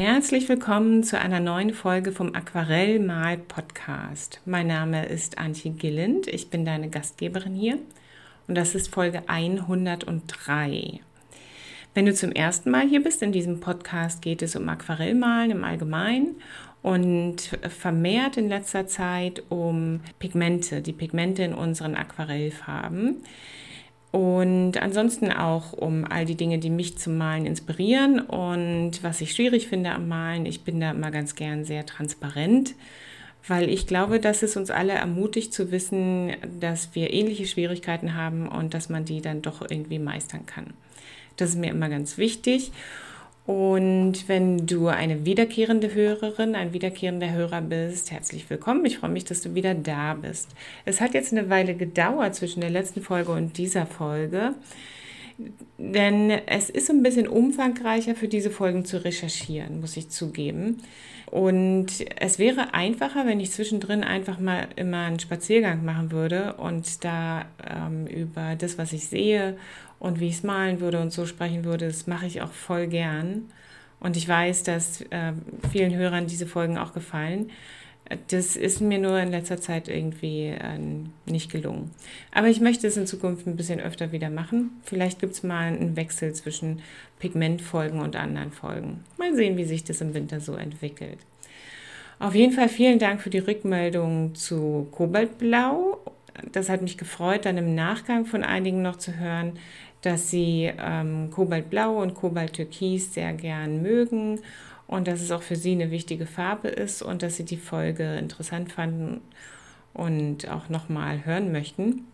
Herzlich willkommen zu einer neuen Folge vom Aquarellmal-Podcast. Mein Name ist Antje Gilland, ich bin deine Gastgeberin hier und das ist Folge 103. Wenn du zum ersten Mal hier bist, in diesem Podcast geht es um Aquarellmalen im Allgemeinen und vermehrt in letzter Zeit um Pigmente, die Pigmente in unseren Aquarellfarben. Und ansonsten auch um all die Dinge, die mich zum Malen inspirieren und was ich schwierig finde am Malen. Ich bin da immer ganz gern sehr transparent, weil ich glaube, dass es uns alle ermutigt zu wissen, dass wir ähnliche Schwierigkeiten haben und dass man die dann doch irgendwie meistern kann. Das ist mir immer ganz wichtig. Und wenn du eine wiederkehrende Hörerin, ein wiederkehrender Hörer bist, herzlich willkommen. Ich freue mich, dass du wieder da bist. Es hat jetzt eine Weile gedauert zwischen der letzten Folge und dieser Folge, denn es ist ein bisschen umfangreicher für diese Folgen zu recherchieren, muss ich zugeben. Und es wäre einfacher, wenn ich zwischendrin einfach mal immer einen Spaziergang machen würde und da über das, was ich sehe und wie ich es malen würde und so sprechen würde. Das mache ich auch voll gern. Und ich weiß, dass vielen Hörern diese Folgen auch gefallen. Das ist mir nur in letzter Zeit irgendwie nicht gelungen. Aber ich möchte es in Zukunft ein bisschen öfter wieder machen. Vielleicht gibt es mal einen Wechsel zwischen Pigmentfolgen und anderen Folgen. Mal sehen, wie sich das im Winter so entwickelt. Auf jeden Fall vielen Dank für die Rückmeldung zu Kobaltblau. Das hat mich gefreut, dann im Nachgang von einigen noch zu hören, dass sie Kobaltblau und Kobalttürkis sehr gern mögen und dass es auch für sie eine wichtige Farbe ist und dass sie die Folge interessant fanden und auch nochmal hören möchten.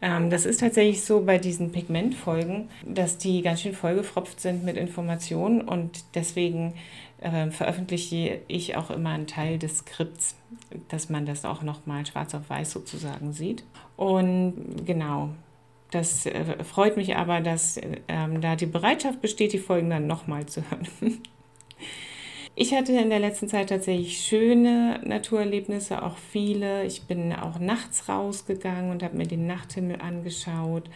Das ist tatsächlich so bei diesen Pigmentfolgen, dass die ganz schön vollgepfropft sind mit Informationen und deswegen veröffentliche ich auch immer einen Teil des Skripts, dass man das auch nochmal schwarz auf weiß sozusagen sieht. Und genau, das freut mich aber, dass da die Bereitschaft besteht, die Folgen dann nochmal zu hören. Ich hatte in der letzten Zeit tatsächlich schöne Naturerlebnisse, auch viele. Ich bin auch nachts rausgegangen und habe mir den Nachthimmel angeschaut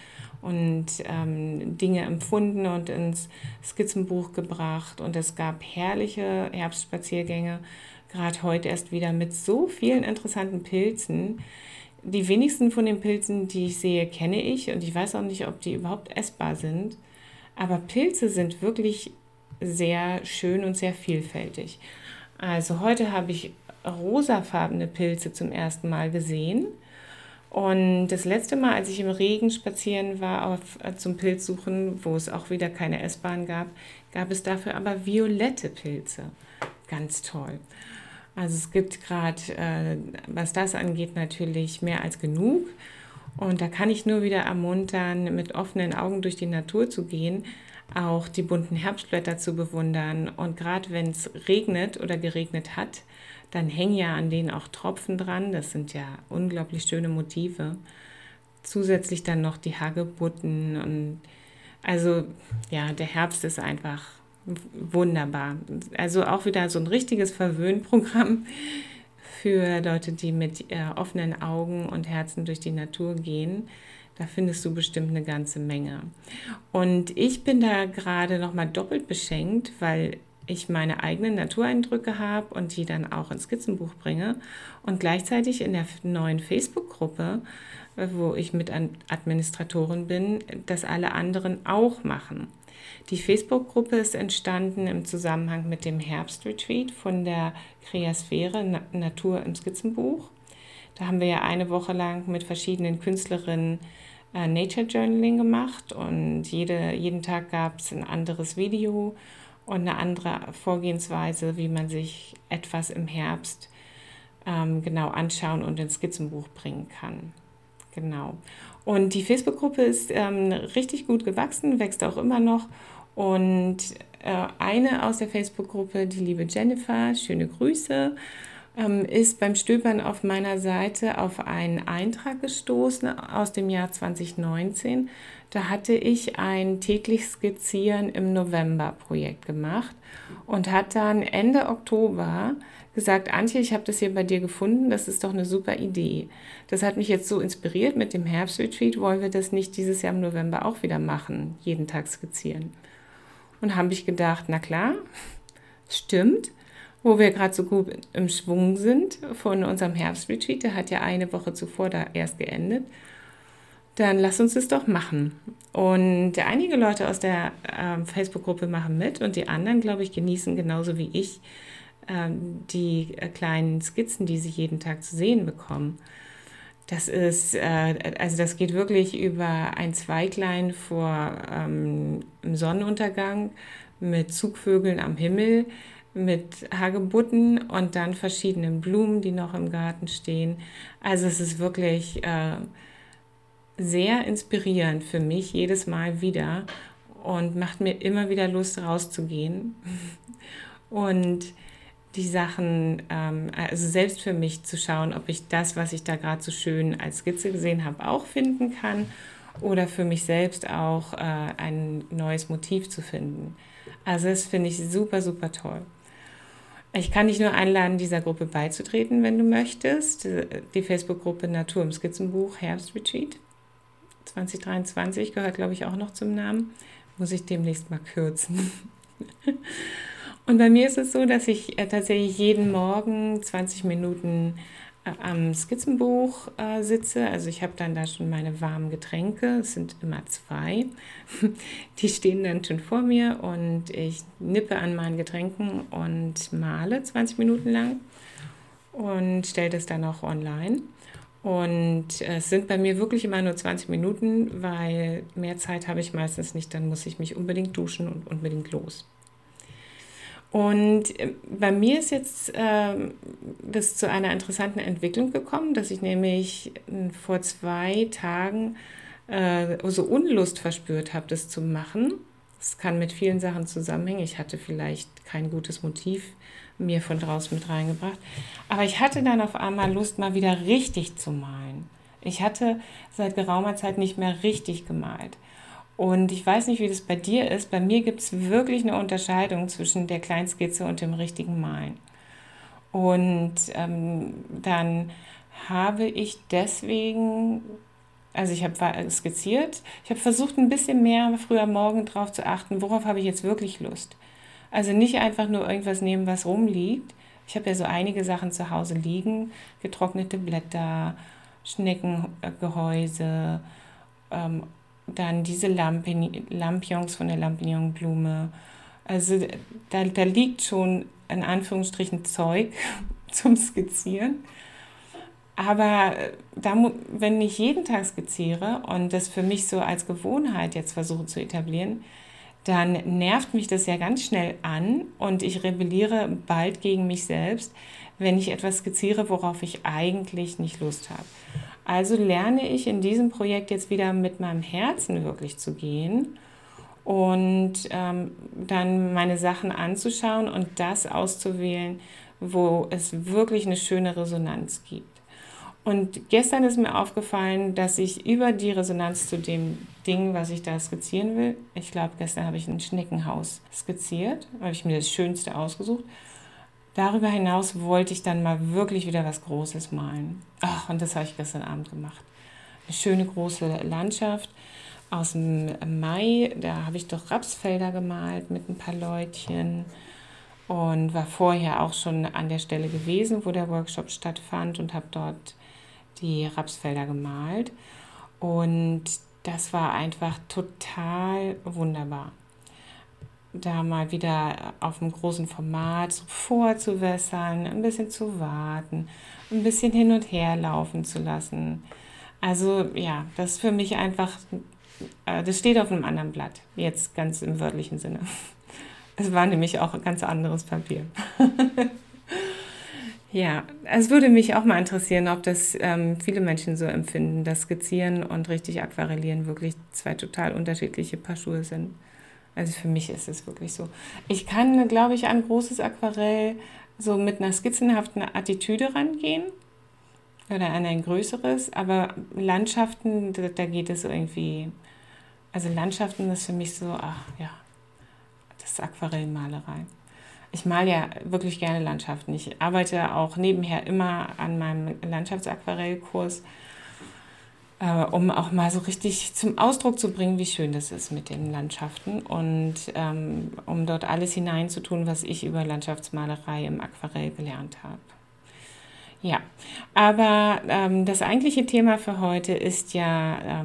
und Dinge empfunden und ins Skizzenbuch gebracht. Und es gab herrliche Herbstspaziergänge, gerade heute erst wieder mit so vielen interessanten Pilzen. Die wenigsten von den Pilzen, die ich sehe, kenne ich und ich weiß auch nicht, ob die überhaupt essbar sind. Aber Pilze sind wirklich sehr schön und sehr vielfältig. Also heute habe ich rosafarbene Pilze zum ersten Mal gesehen und das letzte Mal, als ich im Regen spazieren war zum Pilzsuchen, wo es auch wieder keine S-Bahn gab, gab es dafür aber violette Pilze. Ganz toll. Also es gibt gerade, was das angeht, natürlich mehr als genug und da kann ich nur wieder ermuntern, mit offenen Augen durch die Natur zu gehen, auch die bunten Herbstblätter zu bewundern und gerade wenn es regnet oder geregnet hat, dann hängen ja an denen auch Tropfen dran, das sind ja unglaublich schöne Motive. Zusätzlich dann noch die Hagebutten und also ja, der Herbst ist einfach wunderbar. Also auch wieder so ein richtiges Verwöhnprogramm für Leute, die mit offenen Augen und Herzen durch die Natur gehen. Da findest du bestimmt eine ganze Menge. Und ich bin da gerade nochmal doppelt beschenkt, weil ich meine eigenen Natureindrücke habe und die dann auch ins Skizzenbuch bringe. Und gleichzeitig in der neuen Facebook-Gruppe, wo ich mit Administratorin bin, das alle anderen auch machen. Die Facebook-Gruppe ist entstanden im Zusammenhang mit dem Herbstretreat von der Kreasphäre Natur im Skizzenbuch. Da haben wir ja eine Woche lang mit verschiedenen Künstlerinnen Nature Journaling gemacht und jeden Tag gab es ein anderes Video und eine andere Vorgehensweise, wie man sich etwas im Herbst genau anschauen und ins Skizzenbuch bringen kann. Genau. Und die Facebook-Gruppe ist richtig gut gewachsen, wächst auch immer noch. Und eine aus der Facebook-Gruppe, die liebe Jennifer, schöne Grüße, ist beim Stöbern auf meiner Seite auf einen Eintrag gestoßen aus dem Jahr 2019. Da hatte ich ein täglich Skizzieren im November-Projekt gemacht und hat dann Ende Oktober gesagt, Antje, ich habe das hier bei dir gefunden, das ist doch eine super Idee. Das hat mich jetzt so inspiriert mit dem Herbstretreat, wollen wir das nicht dieses Jahr im November auch wieder machen, jeden Tag skizzieren. Und habe ich gedacht, na klar, stimmt, wo wir gerade so gut im Schwung sind von unserem Herbstretreat, der hat ja eine Woche zuvor da erst geendet, dann lass uns das doch machen. Und einige Leute aus der Facebook-Gruppe machen mit und die anderen, glaube ich, genießen genauso wie ich die kleinen Skizzen, die sie jeden Tag zu sehen bekommen. Das ist, also das geht wirklich über ein Zweiglein vor im Sonnenuntergang mit Zugvögeln am Himmel, mit Hagebutten und dann verschiedenen Blumen, die noch im Garten stehen. Also es ist wirklich sehr inspirierend für mich jedes Mal wieder und macht mir immer wieder Lust, rauszugehen und die Sachen, also selbst für mich zu schauen, ob ich das, was ich da gerade so schön als Skizze gesehen habe, auch finden kann oder für mich selbst auch ein neues Motiv zu finden. Also das finde ich super, super toll. Ich kann dich nur einladen, dieser Gruppe beizutreten, wenn du möchtest. Die Facebook-Gruppe Natur im Skizzenbuch Herbstretreat 2023 gehört, glaube ich, auch noch zum Namen. Muss ich demnächst mal kürzen. Und bei mir ist es so, dass ich tatsächlich jeden Morgen 20 Minuten am Skizzenbuch sitze. Also ich habe dann da schon meine warmen Getränke, es sind immer 2. Die stehen dann schon vor mir und ich nippe an meinen Getränken und male 20 Minuten lang und stelle das dann auch online. Und es sind bei mir wirklich immer nur 20 Minuten, weil mehr Zeit habe ich meistens nicht, dann muss ich mich unbedingt duschen und unbedingt los. Und bei mir ist jetzt das zu einer interessanten Entwicklung gekommen, dass ich nämlich vor 2 Tagen so Unlust verspürt habe, das zu machen. Das kann mit vielen Sachen zusammenhängen. Ich hatte vielleicht kein gutes Motiv mir von draußen mit reingebracht. Aber ich hatte dann auf einmal Lust, mal wieder richtig zu malen. Ich hatte seit geraumer Zeit nicht mehr richtig gemalt. Und ich weiß nicht, wie das bei dir ist, bei mir gibt es wirklich eine Unterscheidung zwischen der Kleinskizze und dem richtigen Malen. Und dann habe ich deswegen, also ich habe skizziert, ich habe versucht, ein bisschen mehr früh am Morgen drauf zu achten, worauf habe ich jetzt wirklich Lust. Also nicht einfach nur irgendwas nehmen, was rumliegt. Ich habe ja so einige Sachen zu Hause liegen, getrocknete Blätter, Schneckengehäuse, dann diese Lampions von der Lampionblume. Also da liegt schon in Anführungsstrichen Zeug zum Skizzieren. Aber da, wenn ich jeden Tag skizziere und das für mich so als Gewohnheit jetzt versuche zu etablieren, dann nervt mich das ja ganz schnell an und ich rebelliere bald gegen mich selbst, wenn ich etwas skizziere, worauf ich eigentlich nicht Lust habe. Also lerne ich in diesem Projekt jetzt wieder mit meinem Herzen wirklich zu gehen und dann meine Sachen anzuschauen und das auszuwählen, wo es wirklich eine schöne Resonanz gibt. Und gestern ist mir aufgefallen, dass ich über die Resonanz zu dem Ding, was ich da skizzieren will, ich glaube, gestern habe ich ein Schneckenhaus skizziert, habe ich mir das Schönste ausgesucht. Darüber hinaus wollte ich dann mal wirklich wieder was Großes malen. Ach, und das habe ich gestern Abend gemacht. Eine schöne große Landschaft aus dem Mai. Da habe ich doch Rapsfelder gemalt mit ein paar Leutchen und war vorher auch schon an der Stelle gewesen, wo der Workshop stattfand und habe dort die Rapsfelder gemalt. Und das war einfach total wunderbar. Da mal wieder auf einem großen Format so vorzuwässern, ein bisschen zu warten, ein bisschen hin und her laufen zu lassen. Also ja, das ist für mich einfach, das steht auf einem anderen Blatt, jetzt ganz im wörtlichen Sinne. Es war nämlich auch ein ganz anderes Papier. Ja, es würde mich auch mal interessieren, ob das viele Menschen so empfinden, dass Skizzieren und richtig Aquarellieren wirklich 2 total unterschiedliche Paar Schuhe sind. Also für mich ist es wirklich so. Ich kann, glaube ich, an großes Aquarell so mit einer skizzenhaften Attitüde rangehen oder an ein größeres, aber Landschaften, da geht es irgendwie, also Landschaften ist für mich so, ach ja, das ist Aquarellmalerei. Ich male ja wirklich gerne Landschaften. Ich arbeite auch nebenher immer an meinem Landschaftsaquarellkurs. um auch mal so richtig zum Ausdruck zu bringen, wie schön das ist mit den Landschaften und um dort alles hineinzutun, was ich über Landschaftsmalerei im Aquarell gelernt habe. Ja, aber das eigentliche Thema für heute ist ja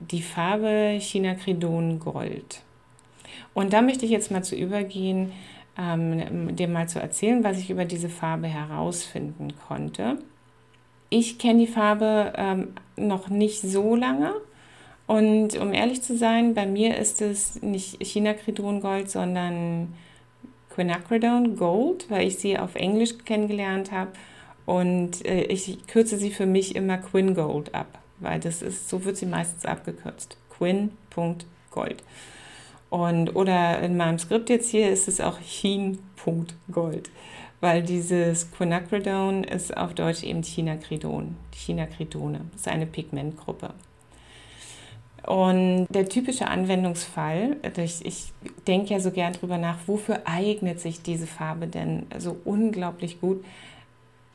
die Farbe Chinacridon Gold. Und da möchte ich jetzt mal zu übergehen, dir mal zu erzählen, was ich über diese Farbe herausfinden konnte. Ich kenne die Farbe noch nicht so lange und um ehrlich zu sein, bei mir ist es nicht Chinacridon Gold, sondern Quinacridon Gold, weil ich sie auf Englisch kennengelernt habe. Und ich kürze sie für mich immer Quin Gold ab, weil das ist, so wird sie meistens abgekürzt. Quin.Gold. Und oder in meinem Skript jetzt hier ist es auch Chin.Gold, weil dieses Quinacridon ist auf Deutsch eben Chinacridon, Chinacridone. Das ist eine Pigmentgruppe. Und der typische Anwendungsfall, ich denke ja so gern drüber nach, wofür eignet sich diese Farbe denn so unglaublich gut?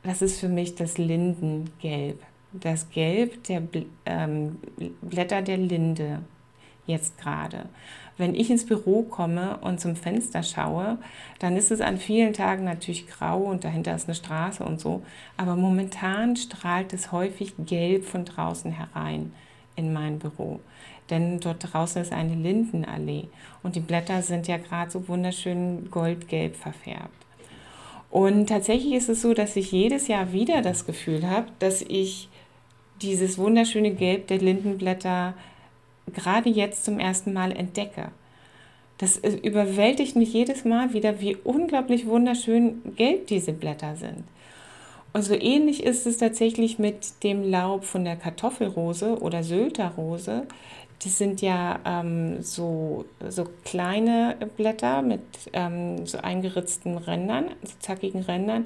Das ist für mich das Lindengelb, das Gelb der Blätter der Linde jetzt gerade. Wenn ich ins Büro komme und zum Fenster schaue, dann ist es an vielen Tagen natürlich grau und dahinter ist eine Straße und so, aber momentan strahlt es häufig gelb von draußen herein in mein Büro, denn dort draußen ist eine Lindenallee und die Blätter sind ja gerade so wunderschön goldgelb verfärbt. Und tatsächlich ist es so, dass ich jedes Jahr wieder das Gefühl habe, dass ich dieses wunderschöne Gelb der Lindenblätter gerade jetzt zum ersten Mal entdecke. Das überwältigt mich jedes Mal wieder, wie unglaublich wunderschön gelb diese Blätter sind. Und so ähnlich ist es tatsächlich mit dem Laub von der Kartoffelrose oder Sylterrose. Das sind ja so kleine Blätter mit so eingeritzten Rändern, so zackigen Rändern,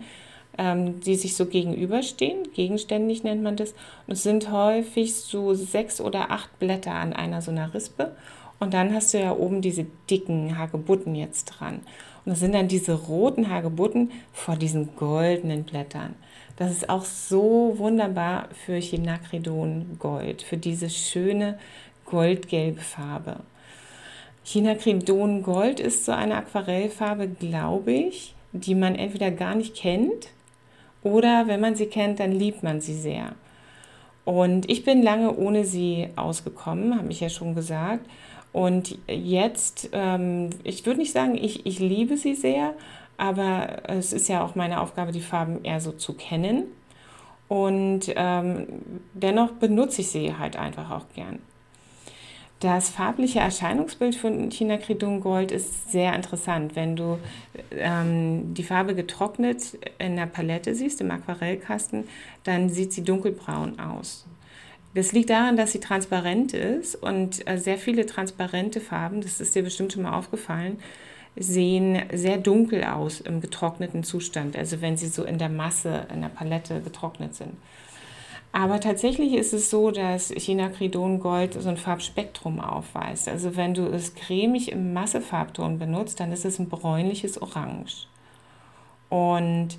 die sich so gegenüberstehen, gegenständig nennt man das. Und es sind häufig so 6 oder 8 Blätter an einer so einer Rispe. Und dann hast du ja oben diese dicken Hagebutten jetzt dran. Und das sind dann diese roten Hagebutten vor diesen goldenen Blättern. Das ist auch so wunderbar für Chinacridon Gold, für diese schöne goldgelbe Farbe. Chinacridon Gold ist so eine Aquarellfarbe, glaube ich, die man entweder gar nicht kennt oder wenn man sie kennt, dann liebt man sie sehr. Und ich bin lange ohne sie ausgekommen, habe ich ja schon gesagt. Und jetzt, ich würde nicht sagen, ich liebe sie sehr, aber es ist ja auch meine Aufgabe, die Farben eher so zu kennen. Und dennoch benutze ich sie halt einfach auch gern. Das farbliche Erscheinungsbild von Chinacridon Gold ist sehr interessant. Wenn du die Farbe getrocknet in der Palette siehst, im Aquarellkasten, dann sieht sie dunkelbraun aus. Das liegt daran, dass sie transparent ist und sehr viele transparente Farben, das ist dir bestimmt schon mal aufgefallen, sehen sehr dunkel aus im getrockneten Zustand, also wenn sie so in der Masse, in der Palette getrocknet sind. Aber tatsächlich ist es so, dass Chinacridon Gold so ein Farbspektrum aufweist. Also wenn du es cremig im Massefarbton benutzt, dann ist es ein bräunliches Orange. Und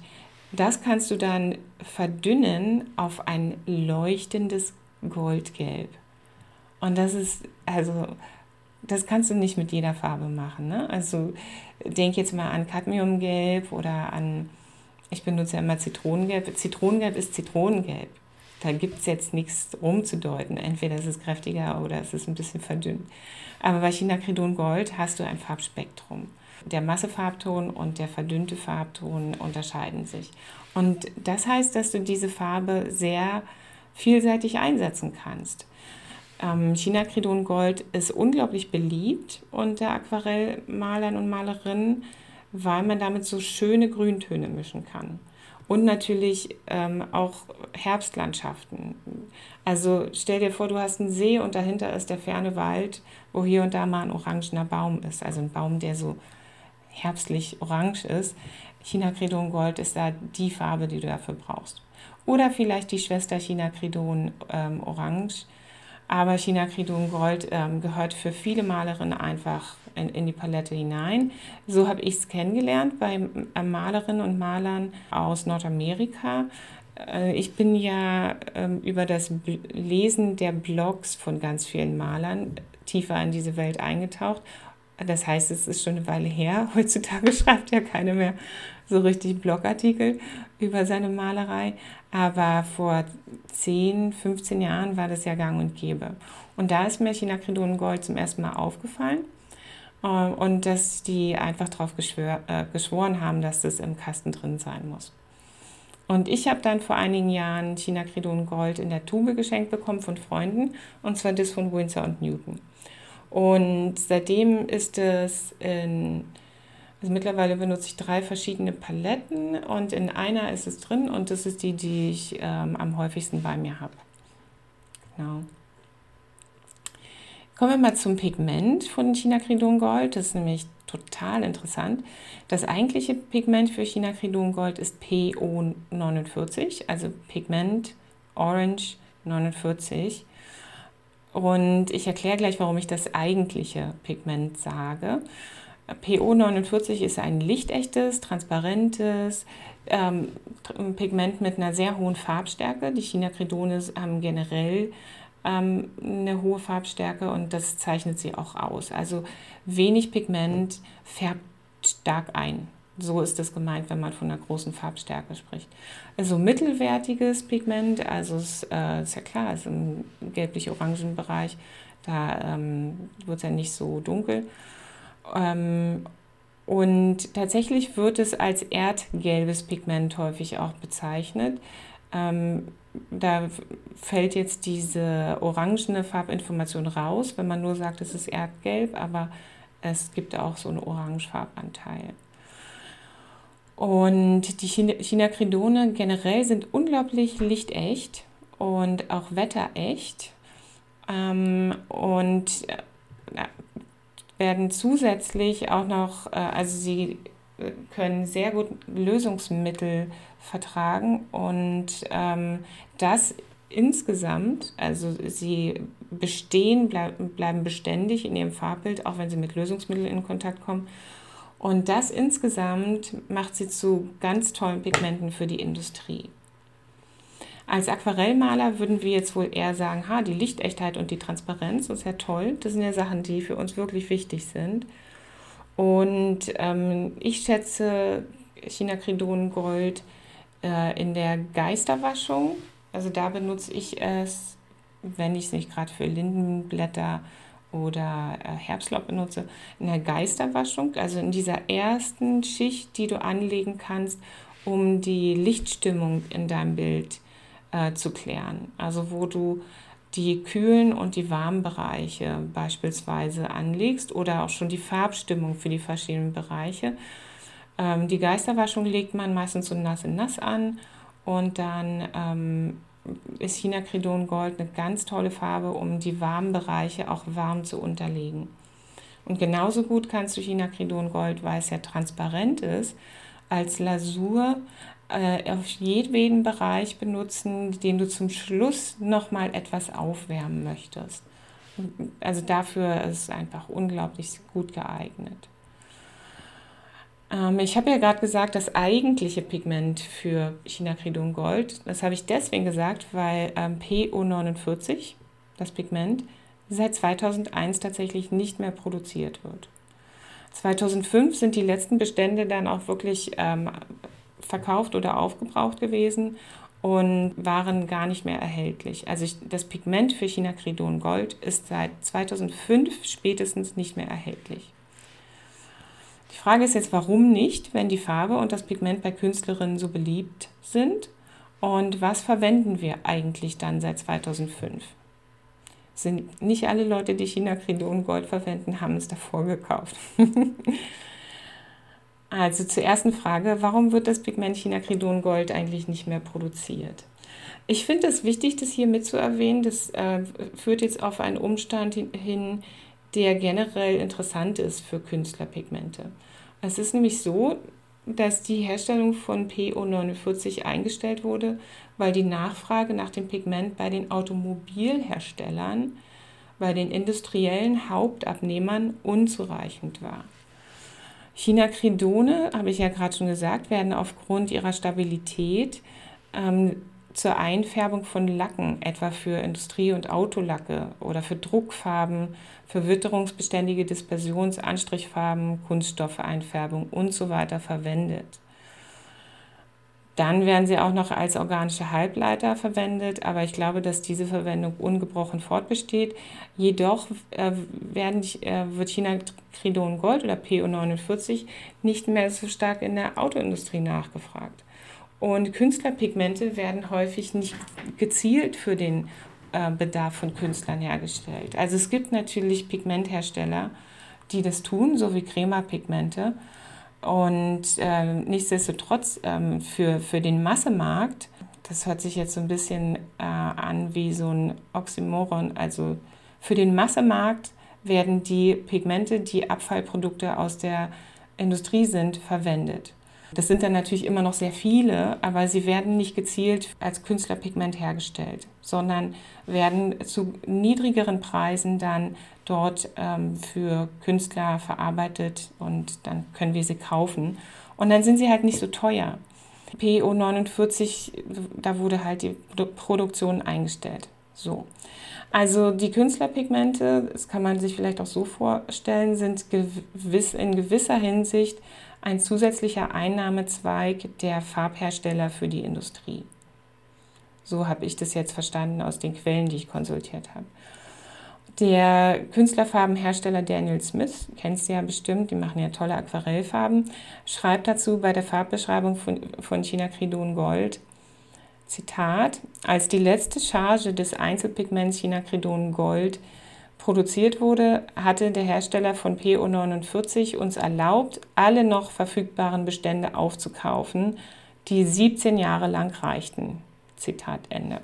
das kannst du dann verdünnen auf ein leuchtendes Goldgelb. Und das ist, also, das kannst du nicht mit jeder Farbe machen, ne? Also denk jetzt mal an Cadmiumgelb oder an, ich benutze ja immer Zitronengelb. Zitronengelb ist Zitronengelb. Da gibt es jetzt nichts rumzudeuten. Entweder ist es kräftiger oder es ist ein bisschen verdünnt. Aber bei Chinacridon Gold hast du ein Farbspektrum. Der Massefarbton und der verdünnte Farbton unterscheiden sich. Und das heißt, dass du diese Farbe sehr vielseitig einsetzen kannst. Chinacridon Gold ist unglaublich beliebt unter Aquarellmalern und Malerinnen, weil man damit so schöne Grüntöne mischen kann. Und natürlich auch Herbstlandschaften. Also stell dir vor, du hast einen See und dahinter ist der ferne Wald, wo hier und da mal ein orangener Baum ist. Also ein Baum, der so herbstlich orange ist. Chinacridon Gold ist da die Farbe, die du dafür brauchst. Oder vielleicht die Schwester Chinacridon Orange. Aber Chinacridon Gold gehört für viele Malerinnen einfach in die Palette hinein. So habe ich es kennengelernt bei Malerinnen und Malern aus Nordamerika, Ich bin ja über das Lesen der Blogs von ganz vielen Malern tiefer in diese Welt eingetaucht. Das heißt, es ist schon eine Weile her. Heutzutage schreibt ja keiner mehr so richtig Blogartikel über seine Malerei. Aber vor 10, 15 Jahren war das ja gang und gäbe. Und da ist mir Chinacridon Gold zum ersten Mal aufgefallen. Und dass die einfach drauf geschworen haben, dass das im Kasten drin sein muss. Und ich habe dann vor einigen Jahren Chinacridon Gold in der Tube geschenkt bekommen von Freunden. Und zwar das von Winsor & Newton. Und seitdem ist es also mittlerweile benutze ich 3 verschiedene Paletten und in einer ist es drin und das ist die ich am häufigsten bei mir habe. Genau. Kommen wir mal zum Pigment von Chinacridon Gold. Das ist nämlich total interessant. Das eigentliche Pigment für Chinacridon Gold ist PO49, also Pigment Orange 49. Und ich erkläre gleich, warum ich das eigentliche Pigment sage. PO49 ist ein lichtechtes, transparentes Pigment mit einer sehr hohen Farbstärke. Die Chinacridone haben generell eine hohe Farbstärke und das zeichnet sie auch aus. Also wenig Pigment färbt stark ein. So ist das gemeint, wenn man von einer großen Farbstärke spricht. Also mittelwertiges Pigment, also ist ja klar, ist im gelblich-orangen Bereich, da wird es ja nicht so dunkel. Und tatsächlich wird es als erdgelbes Pigment häufig auch bezeichnet. Da fällt jetzt diese orangene Farbinformation raus, wenn man nur sagt, es ist erdgelb, aber es gibt auch so einen Orangefarbanteil. Und die Chinacridone generell sind unglaublich lichtecht und auch wetterecht und werden zusätzlich auch noch, also sie können sehr gut Lösungsmittel vertragen und das insgesamt, also sie bestehen, bleiben beständig in ihrem Farbbild, auch wenn sie mit Lösungsmitteln in Kontakt kommen. Und das insgesamt macht sie zu ganz tollen Pigmenten für die Industrie. Als Aquarellmaler würden wir jetzt wohl eher sagen, die Lichtechtheit und die Transparenz, das ist ja toll. Das sind ja Sachen, die für uns wirklich wichtig sind. Und ich schätze Chinacridon Gold in der Geisterwaschung. Also da benutze ich es, wenn ich es nicht gerade für Lindenblätter oder Herbstlaub benutze, in der Geisterwaschung, also in dieser ersten Schicht, die du anlegen kannst, um die Lichtstimmung in deinem Bild zu klären. Also wo du die kühlen und die warmen Bereiche beispielsweise anlegst oder auch schon die Farbstimmung für die verschiedenen Bereiche. Die Geisterwaschung legt man meistens so nass in nass an und dann ist Chinacridon Gold eine ganz tolle Farbe, um die warmen Bereiche auch warm zu unterlegen. Und genauso gut kannst du Chinacridon Gold, weil es ja transparent ist, als Lasur auf jedweden Bereich benutzen, den du zum Schluss nochmal etwas aufwärmen möchtest. Also dafür ist es einfach unglaublich gut geeignet. Ich habe ja gerade gesagt, das eigentliche Pigment für Chinacridon Gold, das habe ich deswegen gesagt, weil PO49, das Pigment, seit 2001 tatsächlich nicht mehr produziert wird. 2005 sind die letzten Bestände dann auch wirklich verkauft oder aufgebraucht gewesen und waren gar nicht mehr erhältlich. Also das Pigment für Chinacridon Gold ist seit 2005 spätestens nicht mehr erhältlich. Die Frage ist jetzt, warum nicht, wenn die Farbe und das Pigment bei Künstlerinnen so beliebt sind? Und was verwenden wir eigentlich dann seit 2005? Sind nicht alle Leute, die Chinacridon Gold verwenden, haben es davor gekauft. Also zur ersten Frage, warum wird das Pigment Chinacridon Gold eigentlich nicht mehr produziert? Ich finde es wichtig, das hier mitzuerwähnen. Das führt jetzt auf einen Umstand hin, der generell interessant ist für Künstlerpigmente. Es ist nämlich so, dass die Herstellung von PO49 eingestellt wurde, weil die Nachfrage nach dem Pigment bei den Automobilherstellern, bei den industriellen Hauptabnehmern unzureichend war. Chinacridone, habe ich ja gerade schon gesagt, werden aufgrund ihrer Stabilität zur Einfärbung von Lacken, etwa für Industrie- und Autolacke oder für Druckfarben, für witterungsbeständige Dispersions-, Anstrichfarben, Kunststoffeinfärbung und so weiter verwendet. Dann werden sie auch noch als organische Halbleiter verwendet, aber ich glaube, dass diese Verwendung ungebrochen fortbesteht. Jedoch wird Chinacridon Gold oder PO49 nicht mehr so stark in der Autoindustrie nachgefragt. Und Künstlerpigmente werden häufig nicht gezielt für den Bedarf von Künstlern hergestellt. Also es gibt natürlich Pigmenthersteller, die das tun, so wie Crema-Pigmente. Und nichtsdestotrotz für den Massenmarkt, das hört sich jetzt so ein bisschen an wie so ein Oxymoron, also für den Massenmarkt werden die Pigmente, die Abfallprodukte aus der Industrie sind, verwendet. Das sind dann natürlich immer noch sehr viele, aber sie werden nicht gezielt als Künstlerpigment hergestellt, sondern werden zu niedrigeren Preisen dann dort für Künstler verarbeitet und dann können wir sie kaufen. Und dann sind sie halt nicht so teuer. PO49, da wurde halt die Produktion eingestellt. So. Also die Künstlerpigmente, das kann man sich vielleicht auch so vorstellen, sind in gewisser Hinsicht ein zusätzlicher Einnahmezweig der Farbhersteller für die Industrie. So habe ich das jetzt verstanden aus den Quellen, die ich konsultiert habe. Der Künstlerfarbenhersteller Daniel Smith, kennst du ja bestimmt, die machen ja tolle Aquarellfarben, schreibt dazu bei der Farbbeschreibung von Chinacridon Gold, Zitat, als die letzte Charge des Einzelpigments Chinacridon Gold produziert wurde, hatte der Hersteller von PO49 uns erlaubt, alle noch verfügbaren Bestände aufzukaufen, die 17 Jahre lang reichten. Zitat Ende.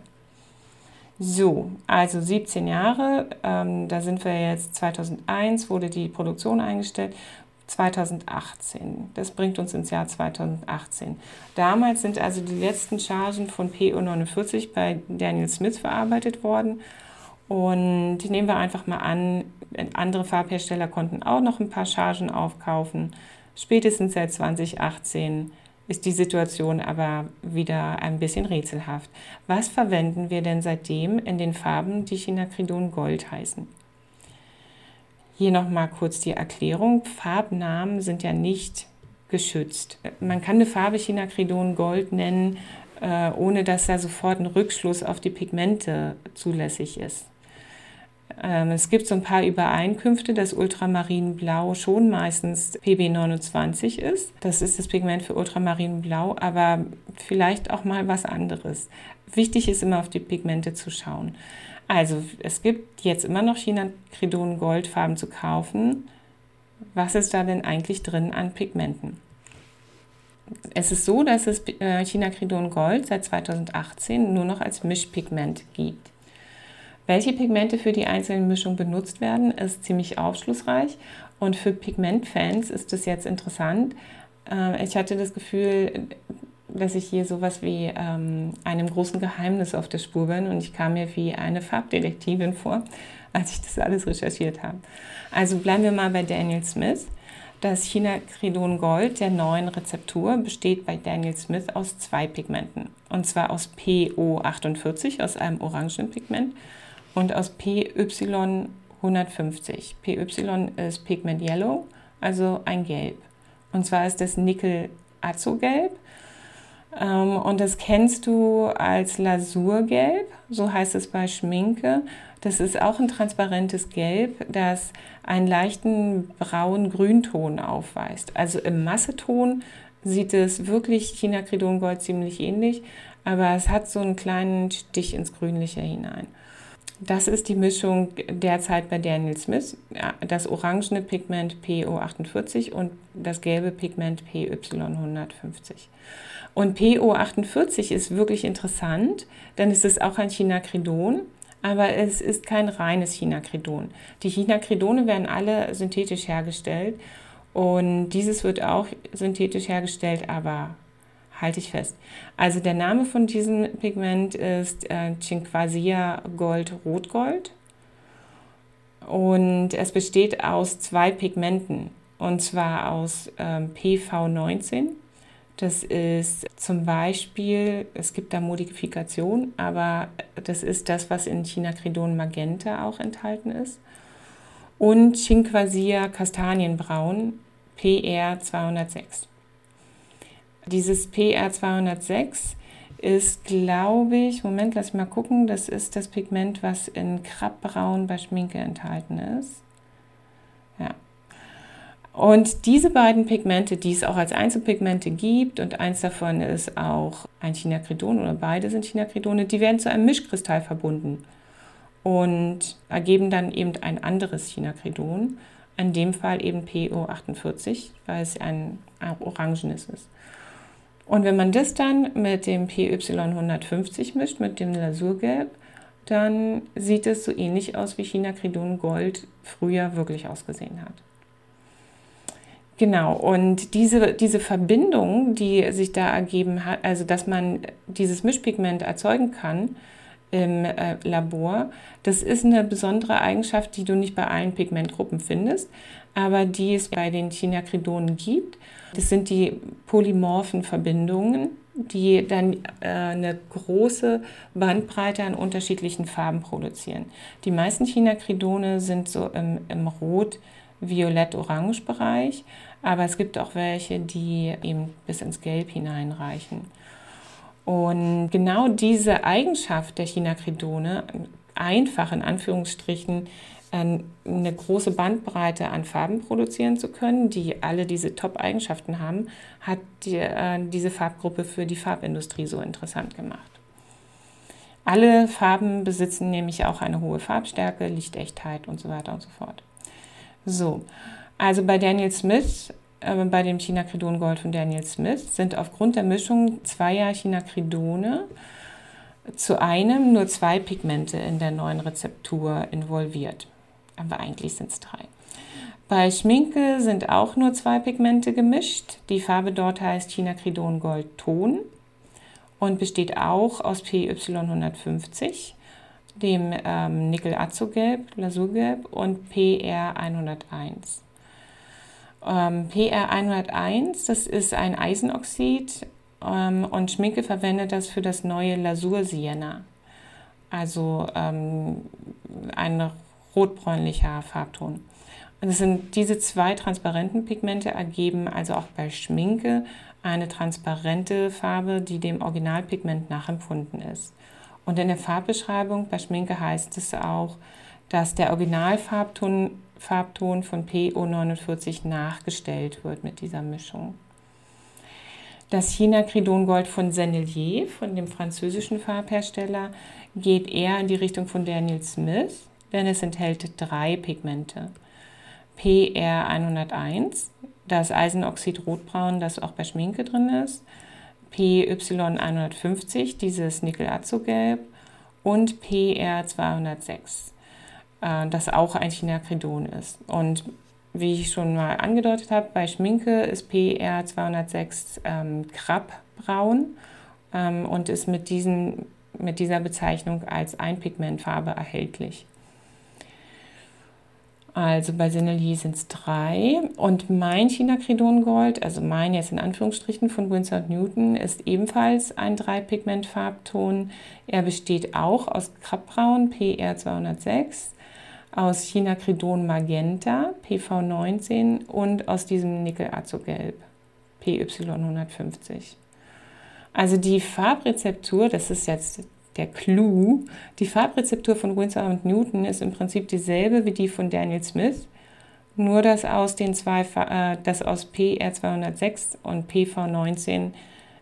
So, also 17 Jahre, da sind wir jetzt 2001, wurde die Produktion eingestellt, 2018. Das bringt uns ins Jahr 2018. Damals sind also die letzten Chargen von PO49 bei Daniel Smith verarbeitet worden. Und nehmen wir einfach mal an, andere Farbhersteller konnten auch noch ein paar Chargen aufkaufen. Spätestens seit 2018 ist die Situation aber wieder ein bisschen rätselhaft. Was verwenden wir denn seitdem in den Farben, die Chinacridon Gold heißen? Hier nochmal kurz die Erklärung. Farbnamen sind ja nicht geschützt. Man kann eine Farbe Chinacridon Gold nennen, ohne dass da sofort ein Rückschluss auf die Pigmente zulässig ist. Es gibt so ein paar Übereinkünfte, dass Ultramarinblau schon meistens PB29 ist. Das ist das Pigment für Ultramarinblau, aber vielleicht auch mal was anderes. Wichtig ist immer, auf die Pigmente zu schauen. Also es gibt jetzt immer noch Chinacridon Goldfarben zu kaufen. Was ist da denn eigentlich drin an Pigmenten? Es ist so, dass es Chinacridon Gold seit 2018 nur noch als Mischpigment gibt. Welche Pigmente für die einzelnen Mischungen benutzt werden, ist ziemlich aufschlussreich und für Pigmentfans ist das jetzt interessant. Ich hatte das Gefühl, dass ich hier sowas wie einem großen Geheimnis auf der Spur bin und ich kam mir wie eine Farbdetektivin vor, als ich das alles recherchiert habe. Also bleiben wir mal bei Daniel Smith. Das Chinacridon Gold der neuen Rezeptur besteht bei Daniel Smith aus zwei Pigmenten und zwar aus PO48, aus einem orangen Pigment, und aus PY150. PY ist Pigment Yellow, also ein Gelb. Und zwar ist das Nickel-Azo-Gelb. Und das kennst du als Lasurgelb, so heißt es bei Schmincke. Das ist auch ein transparentes Gelb, das einen leichten braunen Grünton aufweist. Also im Masseton sieht es wirklich Chinacridon Gold ziemlich ähnlich, aber es hat so einen kleinen Stich ins Grünliche hinein. Das ist die Mischung derzeit bei Daniel Smith, das orangene Pigment PO48 und das gelbe Pigment PY150. Und PO48 ist wirklich interessant, denn es ist auch ein Chinacridon, aber es ist kein reines Chinacridon. Die Chinacridone werden alle synthetisch hergestellt und dieses wird auch synthetisch hergestellt, aber halte ich fest. Also der Name von diesem Pigment ist Chinquasia Gold Rotgold und es besteht aus zwei Pigmenten und zwar aus PV19, Das ist zum Beispiel, es gibt da Modifikationen, aber das ist das, was in Chinacridon Magenta auch enthalten ist. Und Chinquasia Kastanienbraun, PR206. Dieses PR206 ist, glaube ich, Moment, lass ich mal gucken, das ist das Pigment, was in Krabbbraun bei Schmincke enthalten ist. Ja. Und diese beiden Pigmente, die es auch als Einzelpigmente gibt, und eins davon ist auch ein Chinacridon oder beide sind Chinacridone, die werden zu einem Mischkristall verbunden und ergeben dann eben ein anderes Chinacridon, in dem Fall eben PO48, weil es ein orangenes ist. Und wenn man das dann mit dem PY150 mischt, mit dem Lasurgelb, dann sieht es so ähnlich aus, wie Chinacridon Gold früher wirklich ausgesehen hat. Genau, und diese Verbindung, die sich da ergeben hat, also dass man dieses Mischpigment erzeugen kann im Labor, das ist eine besondere Eigenschaft, die du nicht bei allen Pigmentgruppen findest, aber die es bei den Chinacridonen gibt. Das sind die polymorphen Verbindungen, die dann eine große Bandbreite an unterschiedlichen Farben produzieren. Die meisten Chinacridone sind so im Rot-, Violett-Orange Bereich, aber es gibt auch welche, die eben bis ins Gelb hineinreichen. Und genau diese Eigenschaft der Chinacridone, einfach in Anführungsstrichen eine große Bandbreite an Farben produzieren zu können, die alle diese Top-Eigenschaften haben, hat diese Farbgruppe für die Farbindustrie so interessant gemacht. Alle Farben besitzen nämlich auch eine hohe Farbstärke, Lichtechtheit und so weiter und so fort. So, also bei Daniel Smith, bei dem Chinacridon Gold von Daniel Smith, sind aufgrund der Mischung zweier Chinacridone zu einem nur 2 Pigmente in der neuen Rezeptur involviert. Aber eigentlich sind es 3. Bei Schmincke sind auch nur 2 Pigmente gemischt. Die Farbe dort heißt Chinacridon Gold Ton und besteht auch aus PY150. Dem Nickel-Azo-Gelb, Lasurgelb und PR101. PR101, das ist ein Eisenoxid und Schmincke verwendet das für das neue Lasur-Sienna. Also ein rotbräunlicher Farbton. Und das sind diese 2 transparenten Pigmente, ergeben also auch bei Schmincke eine transparente Farbe, die dem Originalpigment nachempfunden ist. Und in der Farbbeschreibung bei Schmincke heißt es auch, dass der Originalfarbton von PO49 nachgestellt wird mit dieser Mischung. Das Chinacridon Gold von Sennelier, von dem französischen Farbhersteller, geht eher in die Richtung von Daniel Smith, denn es enthält 3 Pigmente. PR101, das Eisenoxid Rotbraun, das auch bei Schmincke drin ist, PY150, dieses Nickel-Azo-Gelb, und PR206, das auch ein Chinacridon ist. Und wie ich schon mal angedeutet habe, bei Schmincke ist PR206 Krabbbraun und ist mit dieser Bezeichnung als Einpigmentfarbe erhältlich. Also bei Sennelier sind es 3 und mein Chinacridon Gold, also mein jetzt in Anführungsstrichen von Winsor & Newton, ist ebenfalls ein 3-Pigment-Farbton. Er besteht auch aus Krabbbraun PR206, aus Chinacridon Magenta PV19 und aus diesem Nickel-Azo-Gelb PY150. Also die Farbrezeptur, das ist jetzt der Clou, die Farbrezeptur von Winsor & Newton ist im Prinzip dieselbe wie die von Daniel Smith, nur dass aus den 2, dass aus PR206 und PV19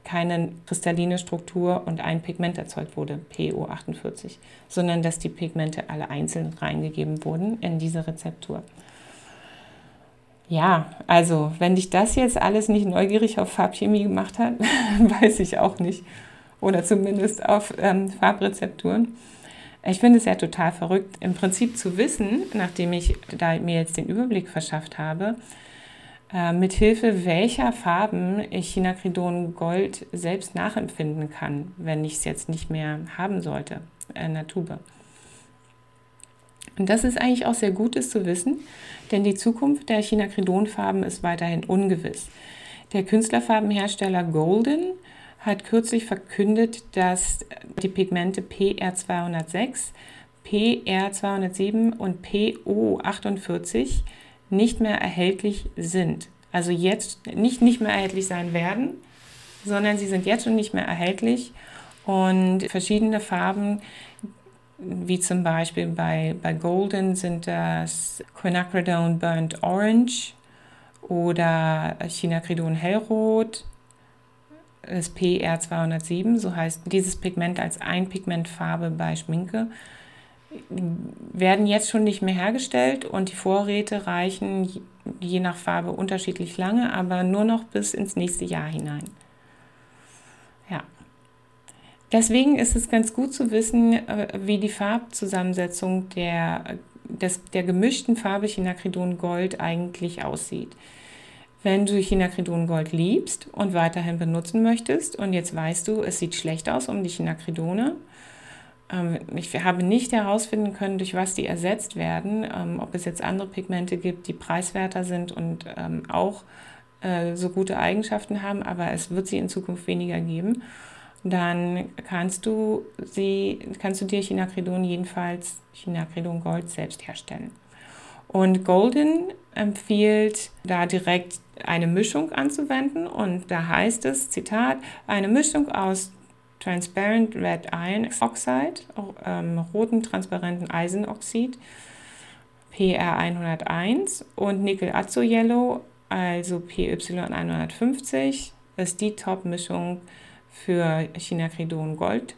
keine kristalline Struktur und ein Pigment erzeugt wurde, PO48, sondern dass die Pigmente alle einzeln reingegeben wurden in diese Rezeptur. Ja, also wenn dich das jetzt alles nicht neugierig auf Farbchemie gemacht hat, weiß ich auch nicht. Oder zumindest auf Farbrezepturen. Ich finde es ja total verrückt, im Prinzip zu wissen, nachdem ich da mir jetzt den Überblick verschafft habe, mithilfe welcher Farben ich Chinacridon Gold selbst nachempfinden kann, wenn ich es jetzt nicht mehr haben sollte in der Tube. Und das ist eigentlich auch sehr gut, ist zu wissen, denn die Zukunft der Chinacridon-Farben ist weiterhin ungewiss. Der Künstlerfarbenhersteller Golden hat kürzlich verkündet, dass die Pigmente PR206, PR207 und PO48 nicht mehr erhältlich sind. Also jetzt nicht mehr erhältlich sein werden, sondern sie sind jetzt schon nicht mehr erhältlich. Und verschiedene Farben, wie zum Beispiel bei Golden sind das Quinacridon Burnt Orange oder Chinacridon Hellrot, das PR207, so heißt dieses Pigment als Einpigmentfarbe bei Schmincke, werden jetzt schon nicht mehr hergestellt und die Vorräte reichen je nach Farbe unterschiedlich lange, aber nur noch bis ins nächste Jahr hinein. Ja. Deswegen ist es ganz gut zu wissen, wie die Farbzusammensetzung der gemischten Farbe Chinacridon Gold eigentlich aussieht. Wenn du Chinacridon Gold liebst und weiterhin benutzen möchtest und jetzt weißt du, es sieht schlecht aus um die Chinacridone, ich habe nicht herausfinden können, durch was die ersetzt werden, ob es jetzt andere Pigmente gibt, die preiswerter sind und auch so gute Eigenschaften haben, aber es wird sie in Zukunft weniger geben. Dann kannst du dir Chinacridon Gold selbst herstellen. Und Golden empfiehlt, da direkt eine Mischung anzuwenden. Und da heißt es, Zitat, eine Mischung aus Transparent Red Iron Oxide, roten transparenten Eisenoxid, PR101 und Nickel Azo Yellow, also PY150, ist die Top-Mischung für Chinacridon Gold.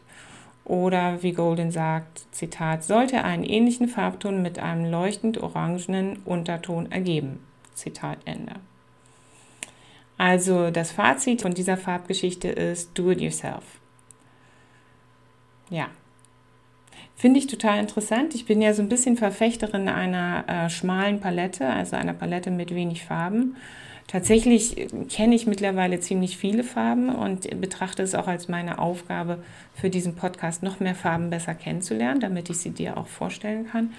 Oder wie Golden sagt, Zitat, sollte einen ähnlichen Farbton mit einem leuchtend orangenen Unterton ergeben. Zitat Ende. Also das Fazit von dieser Farbgeschichte ist Do It Yourself. Ja, finde ich total interessant. Ich bin ja so ein bisschen Verfechterin einer schmalen Palette, also einer Palette mit wenig Farben. Tatsächlich kenne ich mittlerweile ziemlich viele Farben und betrachte es auch als meine Aufgabe, für diesen Podcast noch mehr Farben besser kennenzulernen, damit ich sie dir auch vorstellen kann.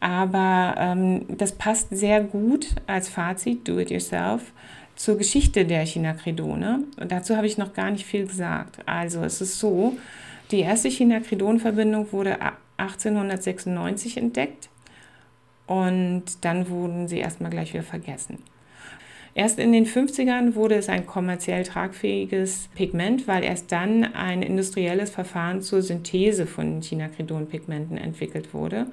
Aber das passt sehr gut als Fazit, do it yourself, zur Geschichte der Chinacridone. Und dazu habe ich noch gar nicht viel gesagt. Also es ist so, die erste Chinacridon-Verbindung wurde 1896 entdeckt und dann wurden sie erstmal gleich wieder vergessen. Erst in den 50ern wurde es ein kommerziell tragfähiges Pigment, weil erst dann ein industrielles Verfahren zur Synthese von Chinacridon-Pigmenten entwickelt wurde.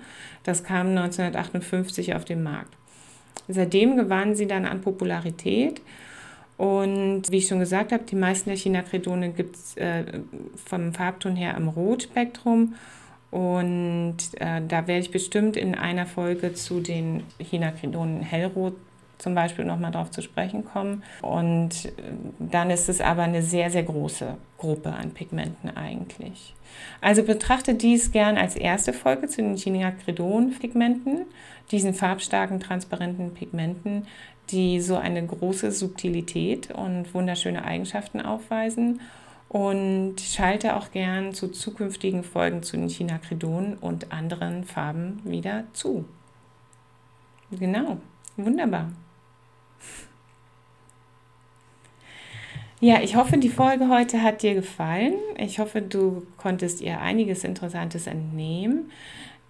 Das kam 1958 auf den Markt. Seitdem gewannen sie dann an Popularität. Und wie ich schon gesagt habe, die meisten der Chinacridone gibt es vom Farbton her im Rotspektrum. Und da werde ich bestimmt in einer Folge zu den Chinacridonen Hellrot zum Beispiel nochmal drauf zu sprechen kommen. Und dann ist es aber eine sehr, sehr große Gruppe an Pigmenten eigentlich. Also betrachte dies gern als erste Folge zu den Chinacridon-Pigmenten, diesen farbstarken, transparenten Pigmenten, die so eine große Subtilität und wunderschöne Eigenschaften aufweisen. Und schalte auch gern zu zukünftigen Folgen zu den Chinacridonen und anderen Farben wieder zu. Genau, wunderbar. Ja, ich hoffe, die Folge heute hat dir gefallen. Ich hoffe, du konntest ihr einiges Interessantes entnehmen.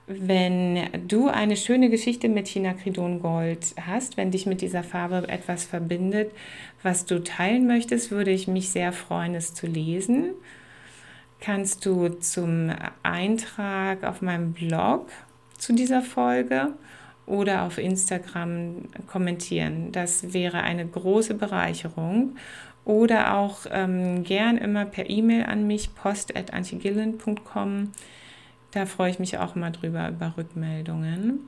Wenn du eine schöne Geschichte mit Chinacridon Gold hast, wenn dich mit dieser Farbe etwas verbindet, was du teilen möchtest, würde ich mich sehr freuen, es zu lesen. Kannst du zum Eintrag auf meinem Blog zu dieser Folge oder auf Instagram kommentieren. Das wäre eine große Bereicherung. Oder auch gern immer per E-Mail an mich, post@antjegilland.com. Da freue ich mich auch mal drüber, über Rückmeldungen.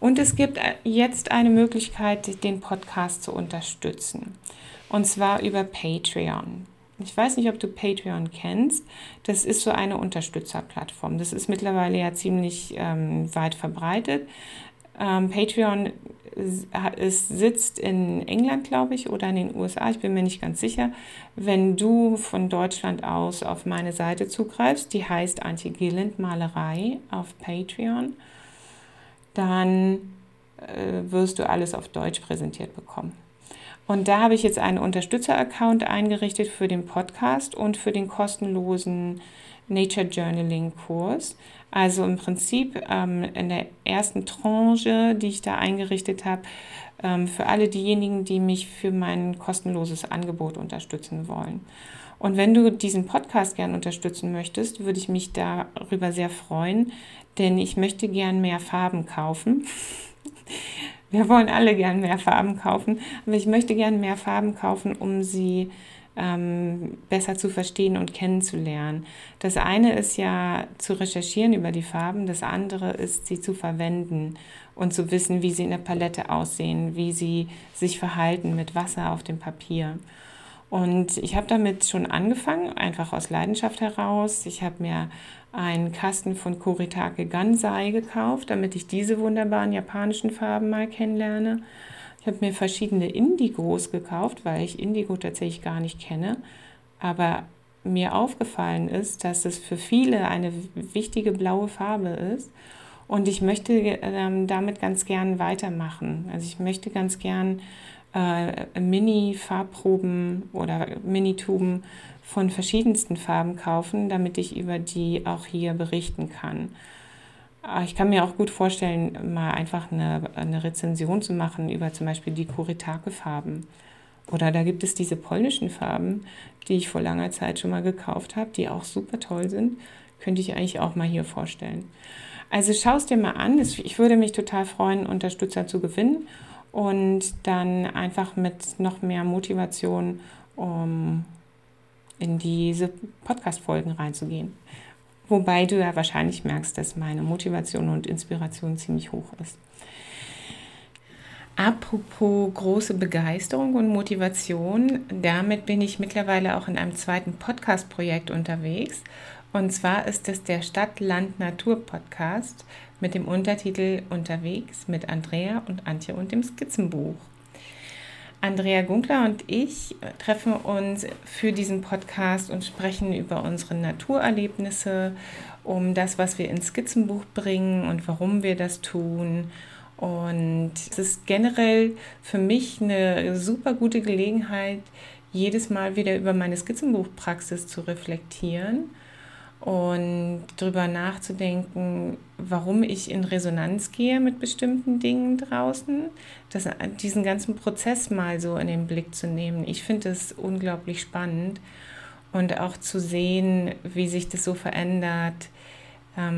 Und es gibt jetzt eine Möglichkeit, den Podcast zu unterstützen. Und zwar über Patreon. Ich weiß nicht, ob du Patreon kennst. Das ist so eine Unterstützerplattform. Das ist mittlerweile ja ziemlich weit verbreitet. Patreon sitzt in England, glaube ich, oder in den USA, ich bin mir nicht ganz sicher. Wenn du von Deutschland aus auf meine Seite zugreifst, die heißt Antje Gilland Malerei auf Patreon, dann wirst du alles auf Deutsch präsentiert bekommen. Und da habe ich jetzt einen Unterstützer-Account eingerichtet für den Podcast und für den kostenlosen Nature Journaling-Kurs. Also im Prinzip in der ersten Tranche, die ich da eingerichtet habe, für alle diejenigen, die mich für mein kostenloses Angebot unterstützen wollen. Und wenn du diesen Podcast gern unterstützen möchtest, würde ich mich darüber sehr freuen, denn ich möchte gern mehr Farben kaufen. Wir wollen alle gern mehr Farben kaufen, aber ich möchte gern mehr Farben kaufen, um sie besser zu verstehen und kennenzulernen. Das eine ist ja zu recherchieren über die Farben, das andere ist, sie zu verwenden und zu wissen, wie sie in der Palette aussehen, wie sie sich verhalten mit Wasser auf dem Papier. Und ich habe damit schon angefangen, einfach aus Leidenschaft heraus. Ich habe mir einen Kasten von Kuretake Gansai gekauft, damit ich diese wunderbaren japanischen Farben mal kennenlerne. Ich habe mir verschiedene Indigos gekauft, weil ich Indigo tatsächlich gar nicht kenne. Aber mir aufgefallen ist, dass es für viele eine wichtige blaue Farbe ist. Und ich möchte damit ganz gern weitermachen. Also ich möchte ganz gern Mini-Farbproben oder Minituben von verschiedensten Farben kaufen, damit ich über die auch hier berichten kann. Ich kann mir auch gut vorstellen, mal einfach eine Rezension zu machen über zum Beispiel die Kuretake-Farben. Oder da gibt es diese polnischen Farben, die ich vor langer Zeit schon mal gekauft habe, die auch super toll sind. Könnte ich eigentlich auch mal hier vorstellen. Also schau es dir mal an. Ich würde mich total freuen, Unterstützer zu gewinnen. Und dann einfach mit noch mehr Motivation, um in diese Podcast-Folgen reinzugehen. Wobei du ja wahrscheinlich merkst, dass meine Motivation und Inspiration ziemlich hoch ist. Apropos große Begeisterung und Motivation, damit bin ich mittlerweile auch in einem zweiten Podcast-Projekt unterwegs. Und zwar ist es der Stadt-Land-Natur-Podcast mit dem Untertitel Unterwegs mit Andrea und Antje und dem Skizzenbuch. Andrea Gunkler und ich treffen uns für diesen Podcast und sprechen über unsere Naturerlebnisse, um das, was wir ins Skizzenbuch bringen und warum wir das tun. Und es ist generell für mich eine super gute Gelegenheit, jedes Mal wieder über meine Skizzenbuchpraxis zu reflektieren und darüber nachzudenken, warum ich in Resonanz gehe mit bestimmten Dingen draußen, diesen ganzen Prozess mal so in den Blick zu nehmen. Ich finde es unglaublich spannend und auch zu sehen, wie sich das so verändert,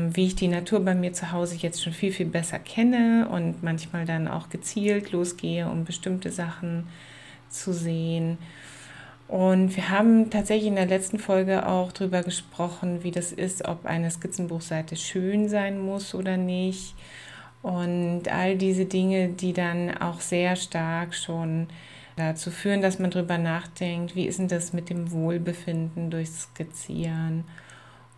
wie ich die Natur bei mir zu Hause jetzt schon viel, viel besser kenne und manchmal dann auch gezielt losgehe, um bestimmte Sachen zu sehen. Und wir haben tatsächlich in der letzten Folge auch darüber gesprochen, wie das ist, ob eine Skizzenbuchseite schön sein muss oder nicht. Und all diese Dinge, die dann auch sehr stark schon dazu führen, dass man darüber nachdenkt, wie ist denn das mit dem Wohlbefinden durch Skizzieren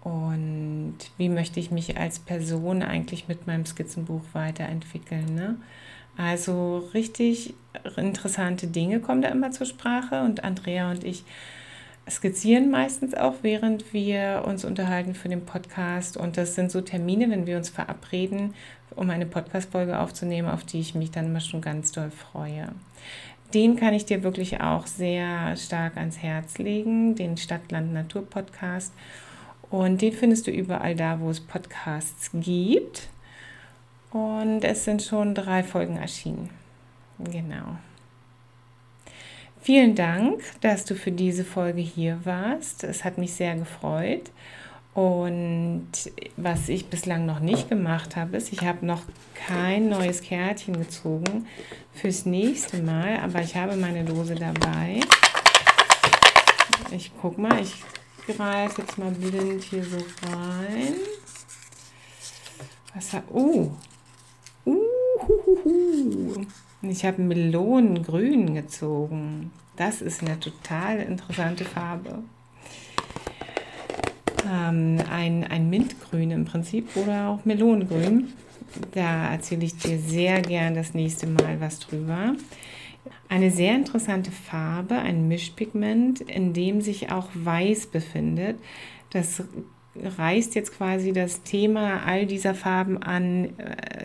und wie möchte ich mich als Person eigentlich mit meinem Skizzenbuch weiterentwickeln, ne? Also richtig interessante Dinge kommen da immer zur Sprache und Andrea und ich skizzieren meistens auch, während wir uns unterhalten für den Podcast. Und das sind so Termine, wenn wir uns verabreden, um eine Podcast-Folge aufzunehmen, auf die ich mich dann immer schon ganz doll freue. Den kann ich dir wirklich auch sehr stark ans Herz legen, den Stadt-Land-Natur-Podcast. Und den findest du überall da, wo es Podcasts gibt. Und es sind schon 3 Folgen erschienen. Genau. Vielen Dank, dass du für diese Folge hier warst. Es hat mich sehr gefreut. Und was ich bislang noch nicht gemacht habe, ist, ich habe noch kein neues Kärtchen gezogen fürs nächste Mal. Aber ich habe meine Dose dabei. Ich guck mal, ich greife jetzt mal blind hier so rein. Ich habe Melonengrün gezogen. Das ist eine total interessante Farbe. Ein Mintgrün im Prinzip oder auch Melonengrün. Da erzähle ich dir sehr gern das nächste Mal was drüber. Eine sehr interessante Farbe, ein Mischpigment, in dem sich auch Weiß befindet. Das reißt jetzt quasi das Thema all dieser Farben an,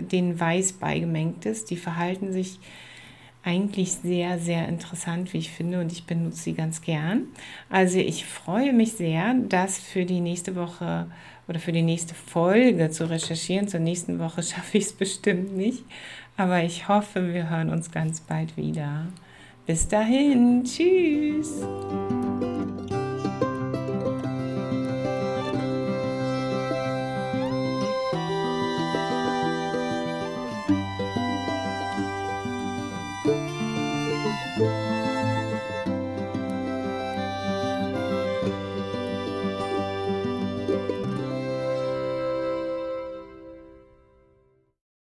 denen Weiß beigemengt ist. Die verhalten sich eigentlich sehr, sehr interessant, wie ich finde, und ich benutze sie ganz gern. Also ich freue mich sehr, das für die nächste Woche oder für die nächste Folge zu recherchieren. Zur nächsten Woche schaffe ich es bestimmt nicht, aber ich hoffe, wir hören uns ganz bald wieder. Bis dahin, tschüss!